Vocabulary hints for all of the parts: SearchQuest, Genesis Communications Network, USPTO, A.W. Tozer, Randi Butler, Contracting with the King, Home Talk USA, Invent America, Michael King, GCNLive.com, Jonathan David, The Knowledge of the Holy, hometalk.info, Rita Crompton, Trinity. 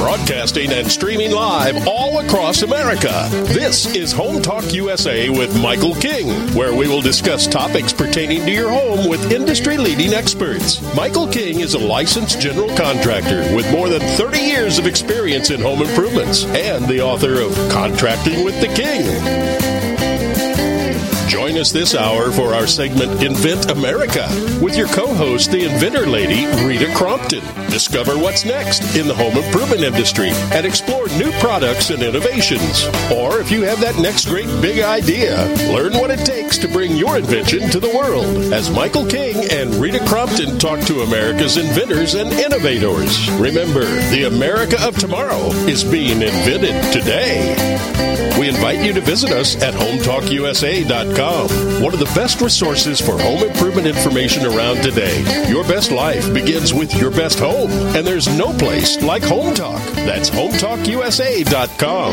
Broadcasting and streaming live all across America. This is Home Talk USA with Michael King, where we will discuss topics pertaining to your home with industry-leading experts. Michael King is a licensed general contractor with more than 30 years of experience in home improvements and the author of Contracting with the King. Join us this hour for our segment, Invent America, with your co-host, the inventor lady, Rita Crompton. Discover what's next in the home improvement industry and explore new products and innovations. Or if you have that next great big idea, learn what it takes to bring your invention to the world as Michael King and Rita Crompton talk to America's inventors and innovators. Remember, the America of tomorrow is being invented today. We invite you to visit us at hometalkusa.com. One of the best resources for home improvement information around today. Your best life begins with your best home, and there's no place like Home Talk. That's hometalkusa.com.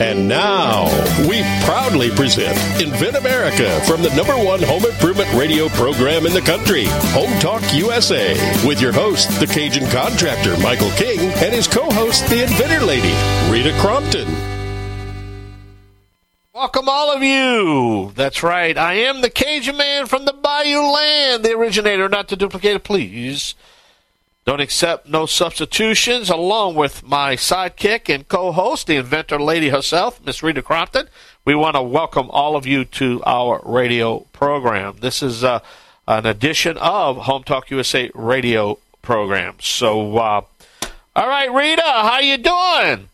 And now, we proudly present Invent America from the #1 home improvement radio program in the country, Home Talk USA, with your host, the Cajun contractor, Michael King, and his co-host, the inventor lady, Rita Crompton. Welcome, all of you. That's right. I am the Cajun man from the Bayou land, the originator, not the duplicator. Please don't accept no substitutions, along with my sidekick and co-host, the inventor lady herself, Miss Rita Crompton. We want to welcome all of you to our radio program. This is an edition of Home Talk USA radio program. So, all right, Rita, how you doing?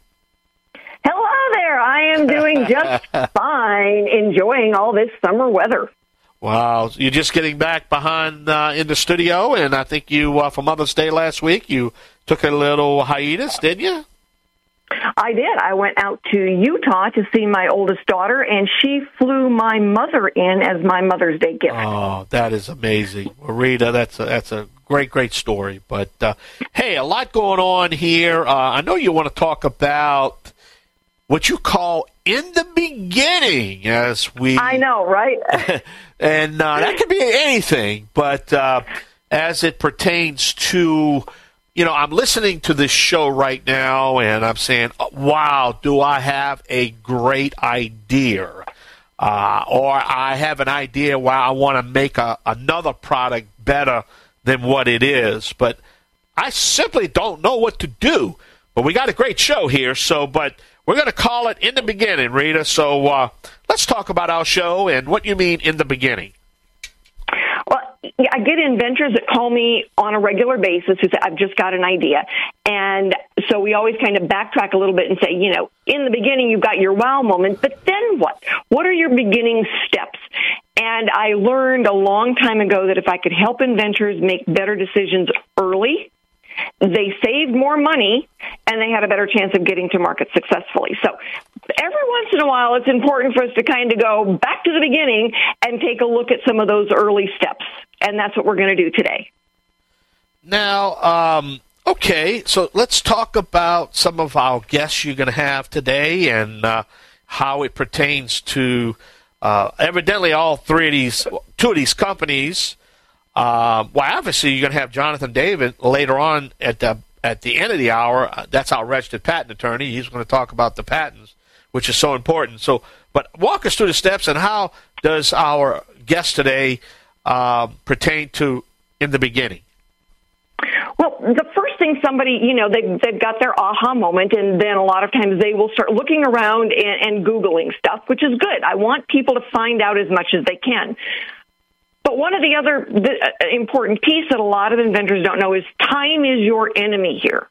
Hello there. I am doing just fine, enjoying all this summer weather. Wow. You're just getting back behind in the studio, and I think you, for Mother's Day last week, you took a little hiatus, didn't you? I did. I went out to Utah to see my oldest daughter, and she flew my mother in as my Mother's Day gift. Oh, that is amazing. Well, Rita, that's a great story. But, hey, a lot going on here. I know you want to talk about what you call in the beginning, as we... I know, right? And that could be anything, but as it pertains to, you know, I'm listening to this show right now, and I'm saying, wow, do I have a great idea? Or I have an idea why I want to make another product better than what it is, but I simply don't know what to do. But we got a great show here, so, but... we're going to call it In the Beginning, Rita. So let's talk about our show and what you mean in the beginning. Well, I get inventors that call me on a regular basis who say, I've just got an idea. And so we always kind of backtrack a little bit and say, you know, in the beginning you've got your wow moment, but then what? What are your beginning steps? And I learned a long time ago that if I could help inventors make better decisions early, they saved more money, and they had a better chance of getting to market successfully. So every once in a while, it's important for us to kind of go back to the beginning and take a look at some of those early steps, and that's what we're going to do today. Now, okay, so let's talk about some of our guests you're going to have today and how it pertains to evidently all two of these companies. Well, obviously, you're going to have Jonathan David later on at the end of the hour. That's our registered patent attorney. He's going to talk about the patents, which is so important. So, but walk us through the steps and how does our guest today pertain to in the beginning? Well, the first thing somebody, you know, they've got their aha moment, and then a lot of times they will start looking around and Googling stuff, which is good. I want people to find out as much as they can. But one of the other important piece that a lot of inventors don't know is time is your enemy here.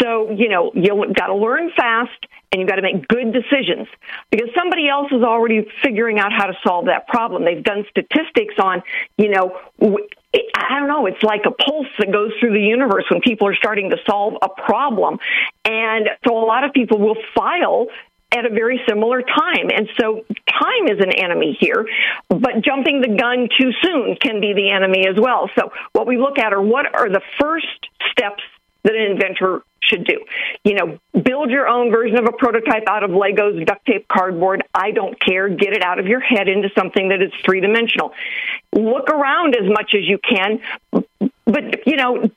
So, you know, you've got to learn fast and you've got to make good decisions because somebody else is already figuring out how to solve that problem. They've done statistics on, you know, I don't know, it's like a pulse that goes through the universe when people are starting to solve a problem. And so a lot of people will file at a very similar time. And so time is an enemy here, but jumping the gun too soon can be the enemy as well. So what we look at are what are the first steps that an inventor should do. You know, build your own version of a prototype out of Legos, duct tape, cardboard. I don't care. Get it out of your head into something that is three-dimensional. Look around as much as you can, but, you know,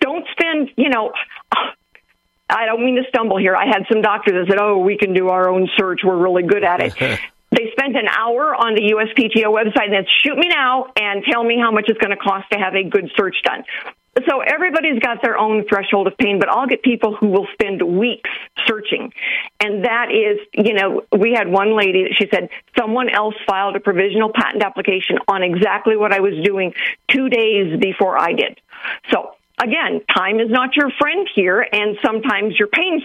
don't spend, you know... I don't mean to stumble here. I had some doctors that said, oh, we can do our own search. We're really good at it. They spent an hour on the USPTO website and said, shoot me now and tell me how much it's going to cost to have a good search done. So everybody's got their own threshold of pain, but I'll get people who will spend weeks searching. And that is, you know, we had one lady, she said, someone else filed a provisional patent application on exactly what I was doing 2 days before I did. So again, time is not your friend here, and sometimes your pain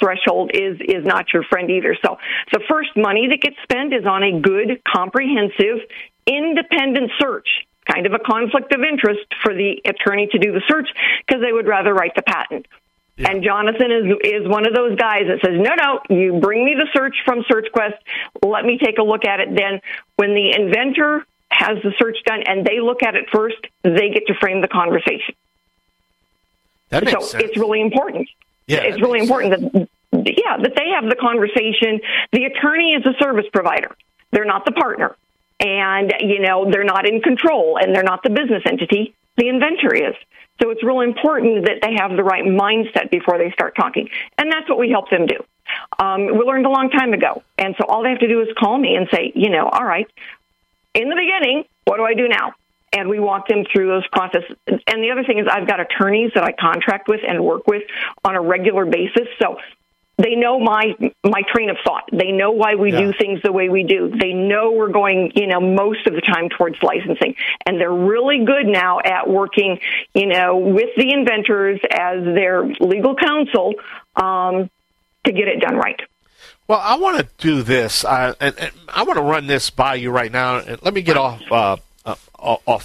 threshold is not your friend either. So the first money that gets spent is on a good, comprehensive, independent search, kind of a conflict of interest for the attorney to do the search because they would rather write the patent. Yeah. And Jonathan is one of those guys that says, no, you bring me the search from SearchQuest. Let me take a look at it. Then when the inventor has the search done and they look at it first, they get to frame the conversation. That makes sense. It's really important. Yeah, it's really important that they have the conversation. The attorney is a service provider. They're not the partner. And, you know, they're not in control, and they're not the business entity. The inventor is. So it's real important that they have the right mindset before they start talking. And that's what we help them do. We learned a long time ago. And so all they have to do is call me and say, you know, all right, in the beginning, what do I do now? And we walk them through those processes. And the other thing is I've got attorneys that I contract with and work with on a regular basis. So they know my train of thought. They know why we do things the way we do. They know we're going, you know, most of the time towards licensing. And they're really good now at working, you know, with the inventors as their legal counsel to get it done right. Well, I want to do this. And I want to run this by you right now. And let me get off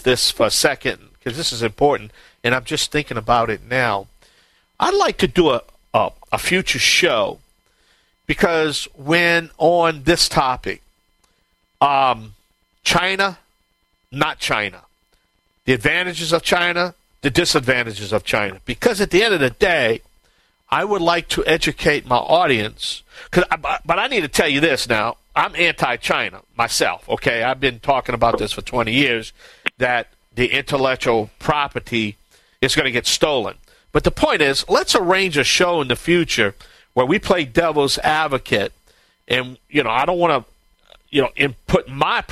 this for a second because this is important, and I'm just thinking about it now. I'd like to do a future show because when on this topic, China, not China, the advantages of China, the disadvantages of China, because at the end of the day, I would like to educate my audience. But I need to tell you this now. I'm anti-China myself, okay? I've been talking about this for 20 years, that the intellectual property is going to get stolen. But the point is, let's arrange a show in the future where we play devil's advocate. And, you know, I don't want to, you know, input my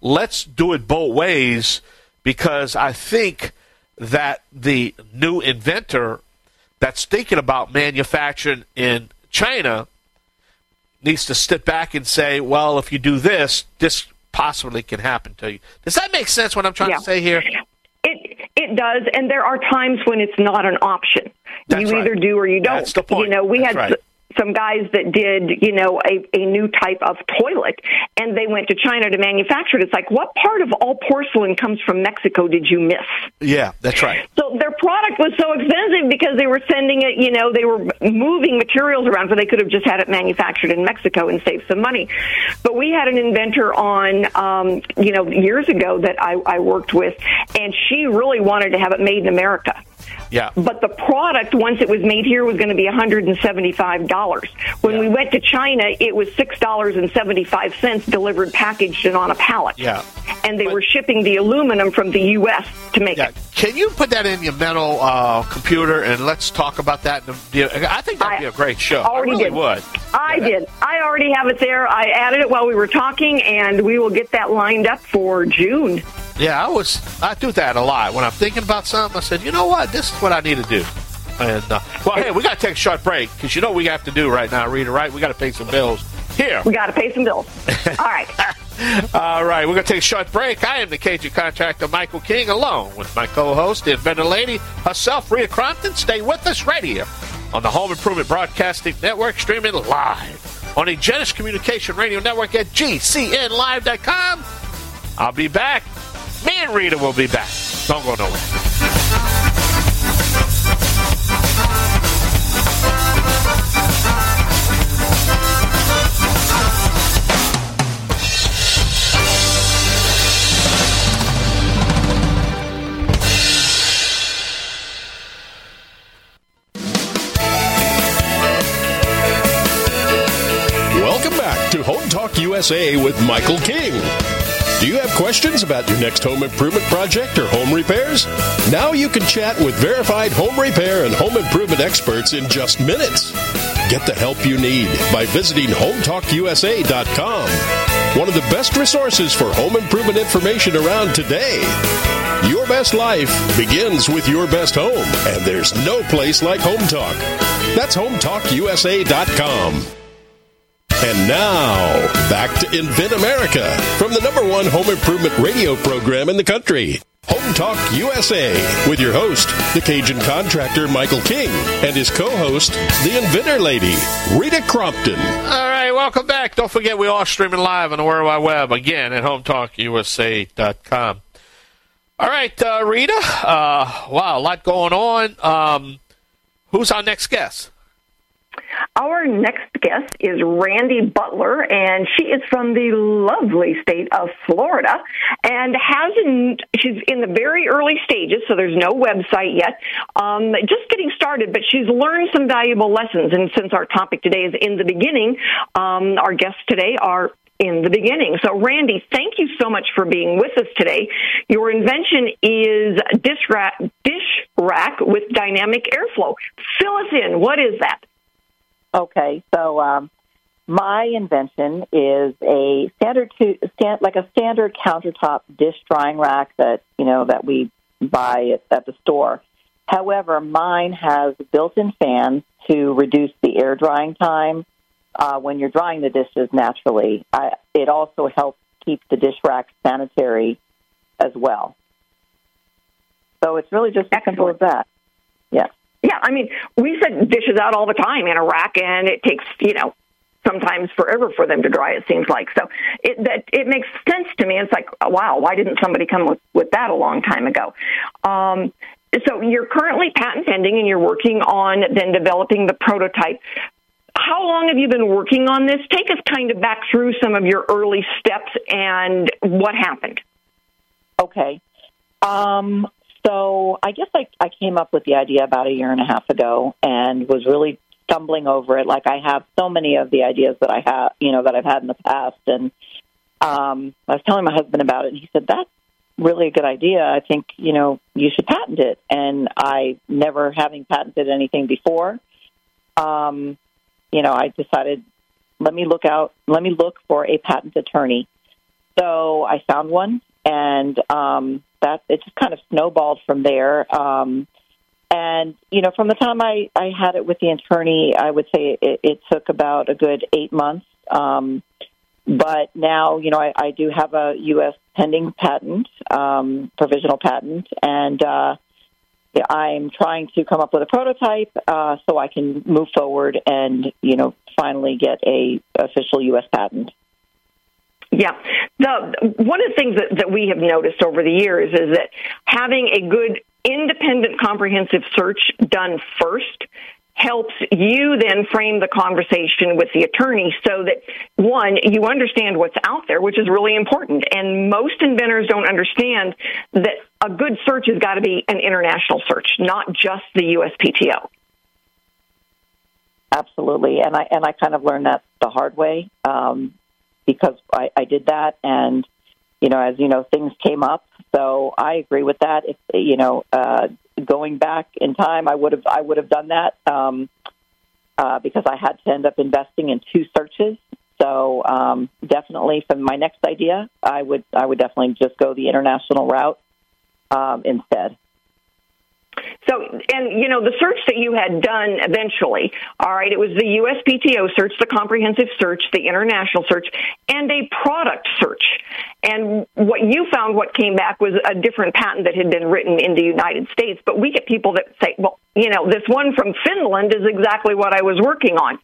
let's do it both ways, because I think that the new inventor that's thinking about manufacturing in China needs to step back and say, well, if you do this, this possibly can happen to you. Does that make sense what I'm trying to say here? It does, and there are times when it's not an option. That's either do or you don't. That's the point. You know, we had some guys that did, you know, a new type of toilet, and they went to China to manufacture it. It's like, what part of all porcelain comes from Mexico did you miss? Yeah, that's right. So their product was so expensive because they were sending it, you know, they were moving materials around, so they could have just had it manufactured in Mexico and saved some money. But we had an inventor on, you know, years ago that I worked with, and she really wanted to have it made in America. Yeah. But the product, once it was made here, was going to be $175. When we went to China, it was $6.75 delivered, packaged, and on a pallet. Yeah. And they were shipping the aluminum from the U.S. to make it. Can you put that in your mental computer, and let's talk about that? I think that would be a great show. I really did. I already have it there. I added it while we were talking, and we will get that lined up for June. Yeah, I do that a lot. When I'm thinking about something, I said, you know what? This is what I need to do. And, well, hey, we got to take a short break because you know what we have to do right now, Rita, right? We got to pay some bills here. All right. All right, we're going to take a short break. I am the Cajun Contractor, Michael King, along with my co-host, the inventor lady herself, Rita Crompton. Stay with us right here on the Home Improvement Broadcasting Network, streaming live on the Genesis Communication Radio Network at GCNLive.com. I'll be back. Me and Rita will be back. Don't go nowhere. Home Talk USA with Michael King. Do you have questions about your next home improvement project or home repairs? Now you can chat with verified home repair and home improvement experts in just minutes. Get the help you need by visiting hometalkusa.com, one of the best resources for home improvement information around today. Your best life begins with your best home, and there's no place like Home Talk. That's hometalkusa.com. And now, back to Invent America from the #1 home improvement radio program in the country, Home Talk USA, with your host, the Cajun contractor Michael King, and his co-host, the inventor lady, Rita Crompton. All right, welcome back. Don't forget we are streaming live on the World Wide Web, again, at hometalkusa.com. All right, Rita, wow, a lot going on. Who's our next guest? Our next guest is Randi Butler, and she is from the lovely state of Florida, and she's in the very early stages, so there's no website yet, just getting started, but she's learned some valuable lessons. And since our topic today is in the beginning, our guests today are in the beginning. So, Randi, thank you so much for being with us today. Your invention is dish rack with dynamic airflow. Fill us in. What is that? Okay, so my invention is a standard countertop dish drying rack that we buy at the store. However, mine has built-in fans to reduce the air drying time when you're drying the dishes naturally. It also helps keep the dish rack sanitary as well. So it's really just as simple as that. Yeah. Yeah, I mean, we set dishes out all the time in a rack, and it takes, sometimes forever for them to dry, it seems like. So it makes sense to me. It's like, wow, why didn't somebody come with that a long time ago? So you're currently patent pending, and you're working on then developing the prototype. How long have you been working on this? Take us kind of back through some of your early steps and what happened. Okay. So I guess I came up with the idea about 1.5 years ago and was really stumbling over it. Like I have so many of the ideas that I have, that I've had in the past. And I was telling my husband about it, and he said, that's really a good idea. I think, you should patent it. And I, never having patented anything before, I decided, let me look for a patent attorney. So I found one. And that it just kind of snowballed from there. And from the time I had it with the attorney, I would say it took about a good 8 months. But now, I do have a U.S. pending patent, provisional patent, and I'm trying to come up with a prototype so I can move forward and, finally get a official U.S. patent. Yeah. One of the things that we have noticed over the years is that having a good independent comprehensive search done first helps you then frame the conversation with the attorney so that, one, you understand what's out there, which is really important. And most inventors don't understand that a good search has got to be an international search, not just the USPTO. Absolutely. And I kind of learned that the hard way. Because I did that, and as you know, things came up. So I agree with that. If going back in time, I would have done that because I had to end up investing in 2 searches. So definitely, for my next idea, I would definitely just go the international route instead. So, the search that you had done eventually, all right, it was the USPTO search, the comprehensive search, the international search, and a product search. And what you found, what came back, was a different patent that had been written in the United States. But we get people that say, well, this one from Finland is exactly what I was working on.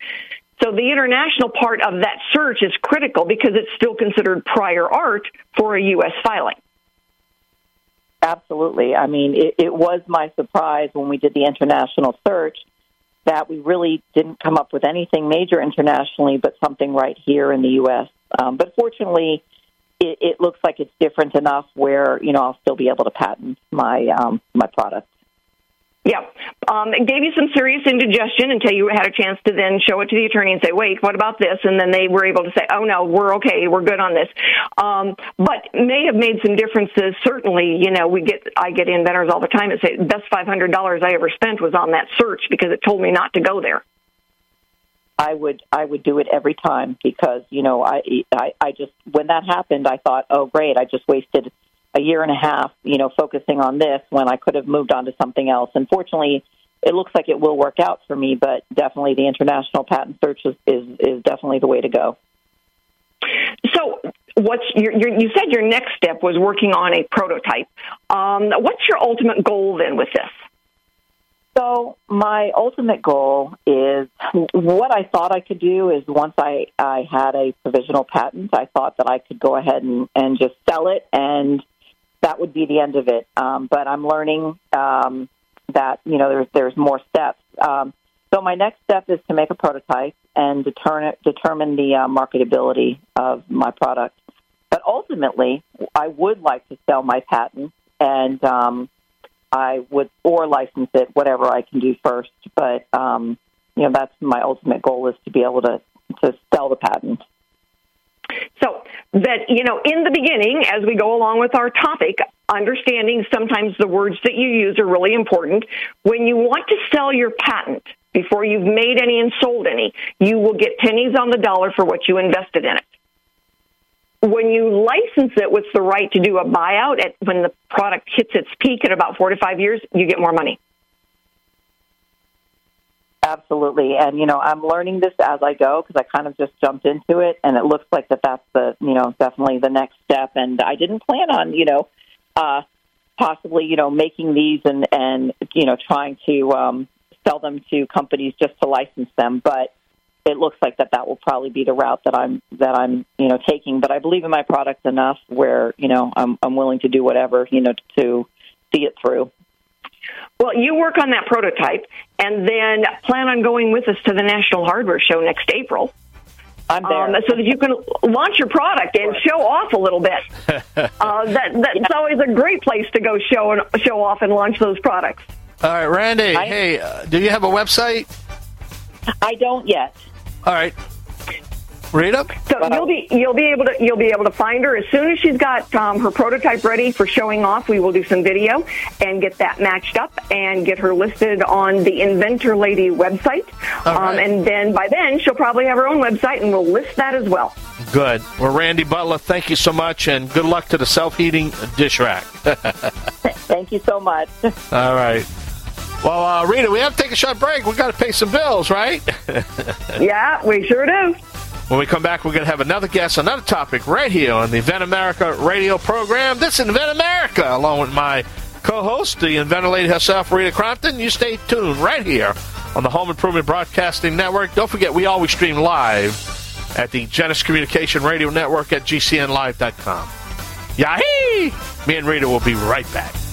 So the international part of that search is critical because it's still considered prior art for a U.S. filing. Absolutely. I mean, it was my surprise when we did the international search that we really didn't come up with anything major internationally, but something right here in the U.S. But fortunately, it looks like it's different enough where, I'll still be able to patent my product. Yeah. It gave you some serious indigestion until you had a chance to then show it to the attorney and say, wait, what about this? And then they were able to say, oh, no, we're okay. We're good on this. But may have made some differences. Certainly, you know, I get inventors all the time that say, best $500 I ever spent was on that search because it told me not to go there. I would do it every time because, you know, I just, when that happened, I thought, oh, great, I just wasted a year and a half, you know, focusing on this when I could have moved on to something else. Unfortunately, it looks like it will work out for me, but definitely the international patent search is definitely the way to go. So what's you said your next step was working on a prototype. What's your ultimate goal then with this? So my ultimate goal is what I thought I could do is once I had a provisional patent, I thought that I could go ahead and just sell it, and that would be the end of it. But I'm learning that, you know, there's more steps. So my next step is to make a prototype and determine the marketability of my product. But ultimately, I would like to sell my patent and I would, or license it, whatever I can do first. But, you know, that's my ultimate goal is to be able to sell the patent. So that, you know, in the beginning, as we go along with our topic, understanding sometimes the words that you use are really important. When you want to sell your patent before you've made any and sold any, you will get pennies on the dollar for what you invested in it. When you license it with the right to do a buyout, when the product hits its peak at about 4 to 5 years, you get more money. Absolutely. And, you know, I'm learning this as I go because I kind of just jumped into it, and it looks like that's the, you know, definitely the next step. And I didn't plan on, you know, possibly, you know, making these and you know, trying to sell them to companies just to license them. But it looks like that will probably be the route that I'm, you know, taking. But I believe in my product enough where, you know, I'm willing to do whatever, you know, to see it through. Well, you work on that prototype and then plan on going with us to the National Hardware Show next April. I'm there. So that you can launch your product and show off a little bit. That's always a great place to go show off and launch those products. All right, Randi, hey, do you have a website? I don't yet. All right, Rita. So you'll be able to find her as soon as she's got her prototype ready for showing off. We will do some video and get that matched up and get her listed on the Inventor Lady website. Right. And then by then she'll probably have her own website, and we'll list that as well. Good. Well, Randi Butler, thank you so much, and good luck to the self-heating dish rack. Thank you so much. All right. Well, Rita, we have to take a short break. We've got to pay some bills, right? Yeah, we sure do. When we come back, we're going to have another guest, another topic right here on the Invent America radio program. This is Invent America, along with my co-host, the inventor lady herself, Rita Crompton. You stay tuned right here on the Home Improvement Broadcasting Network. Don't forget, we always stream live at the Genesis Communication Radio Network at GCNLive.com. Yahee! Me and Rita will be right back.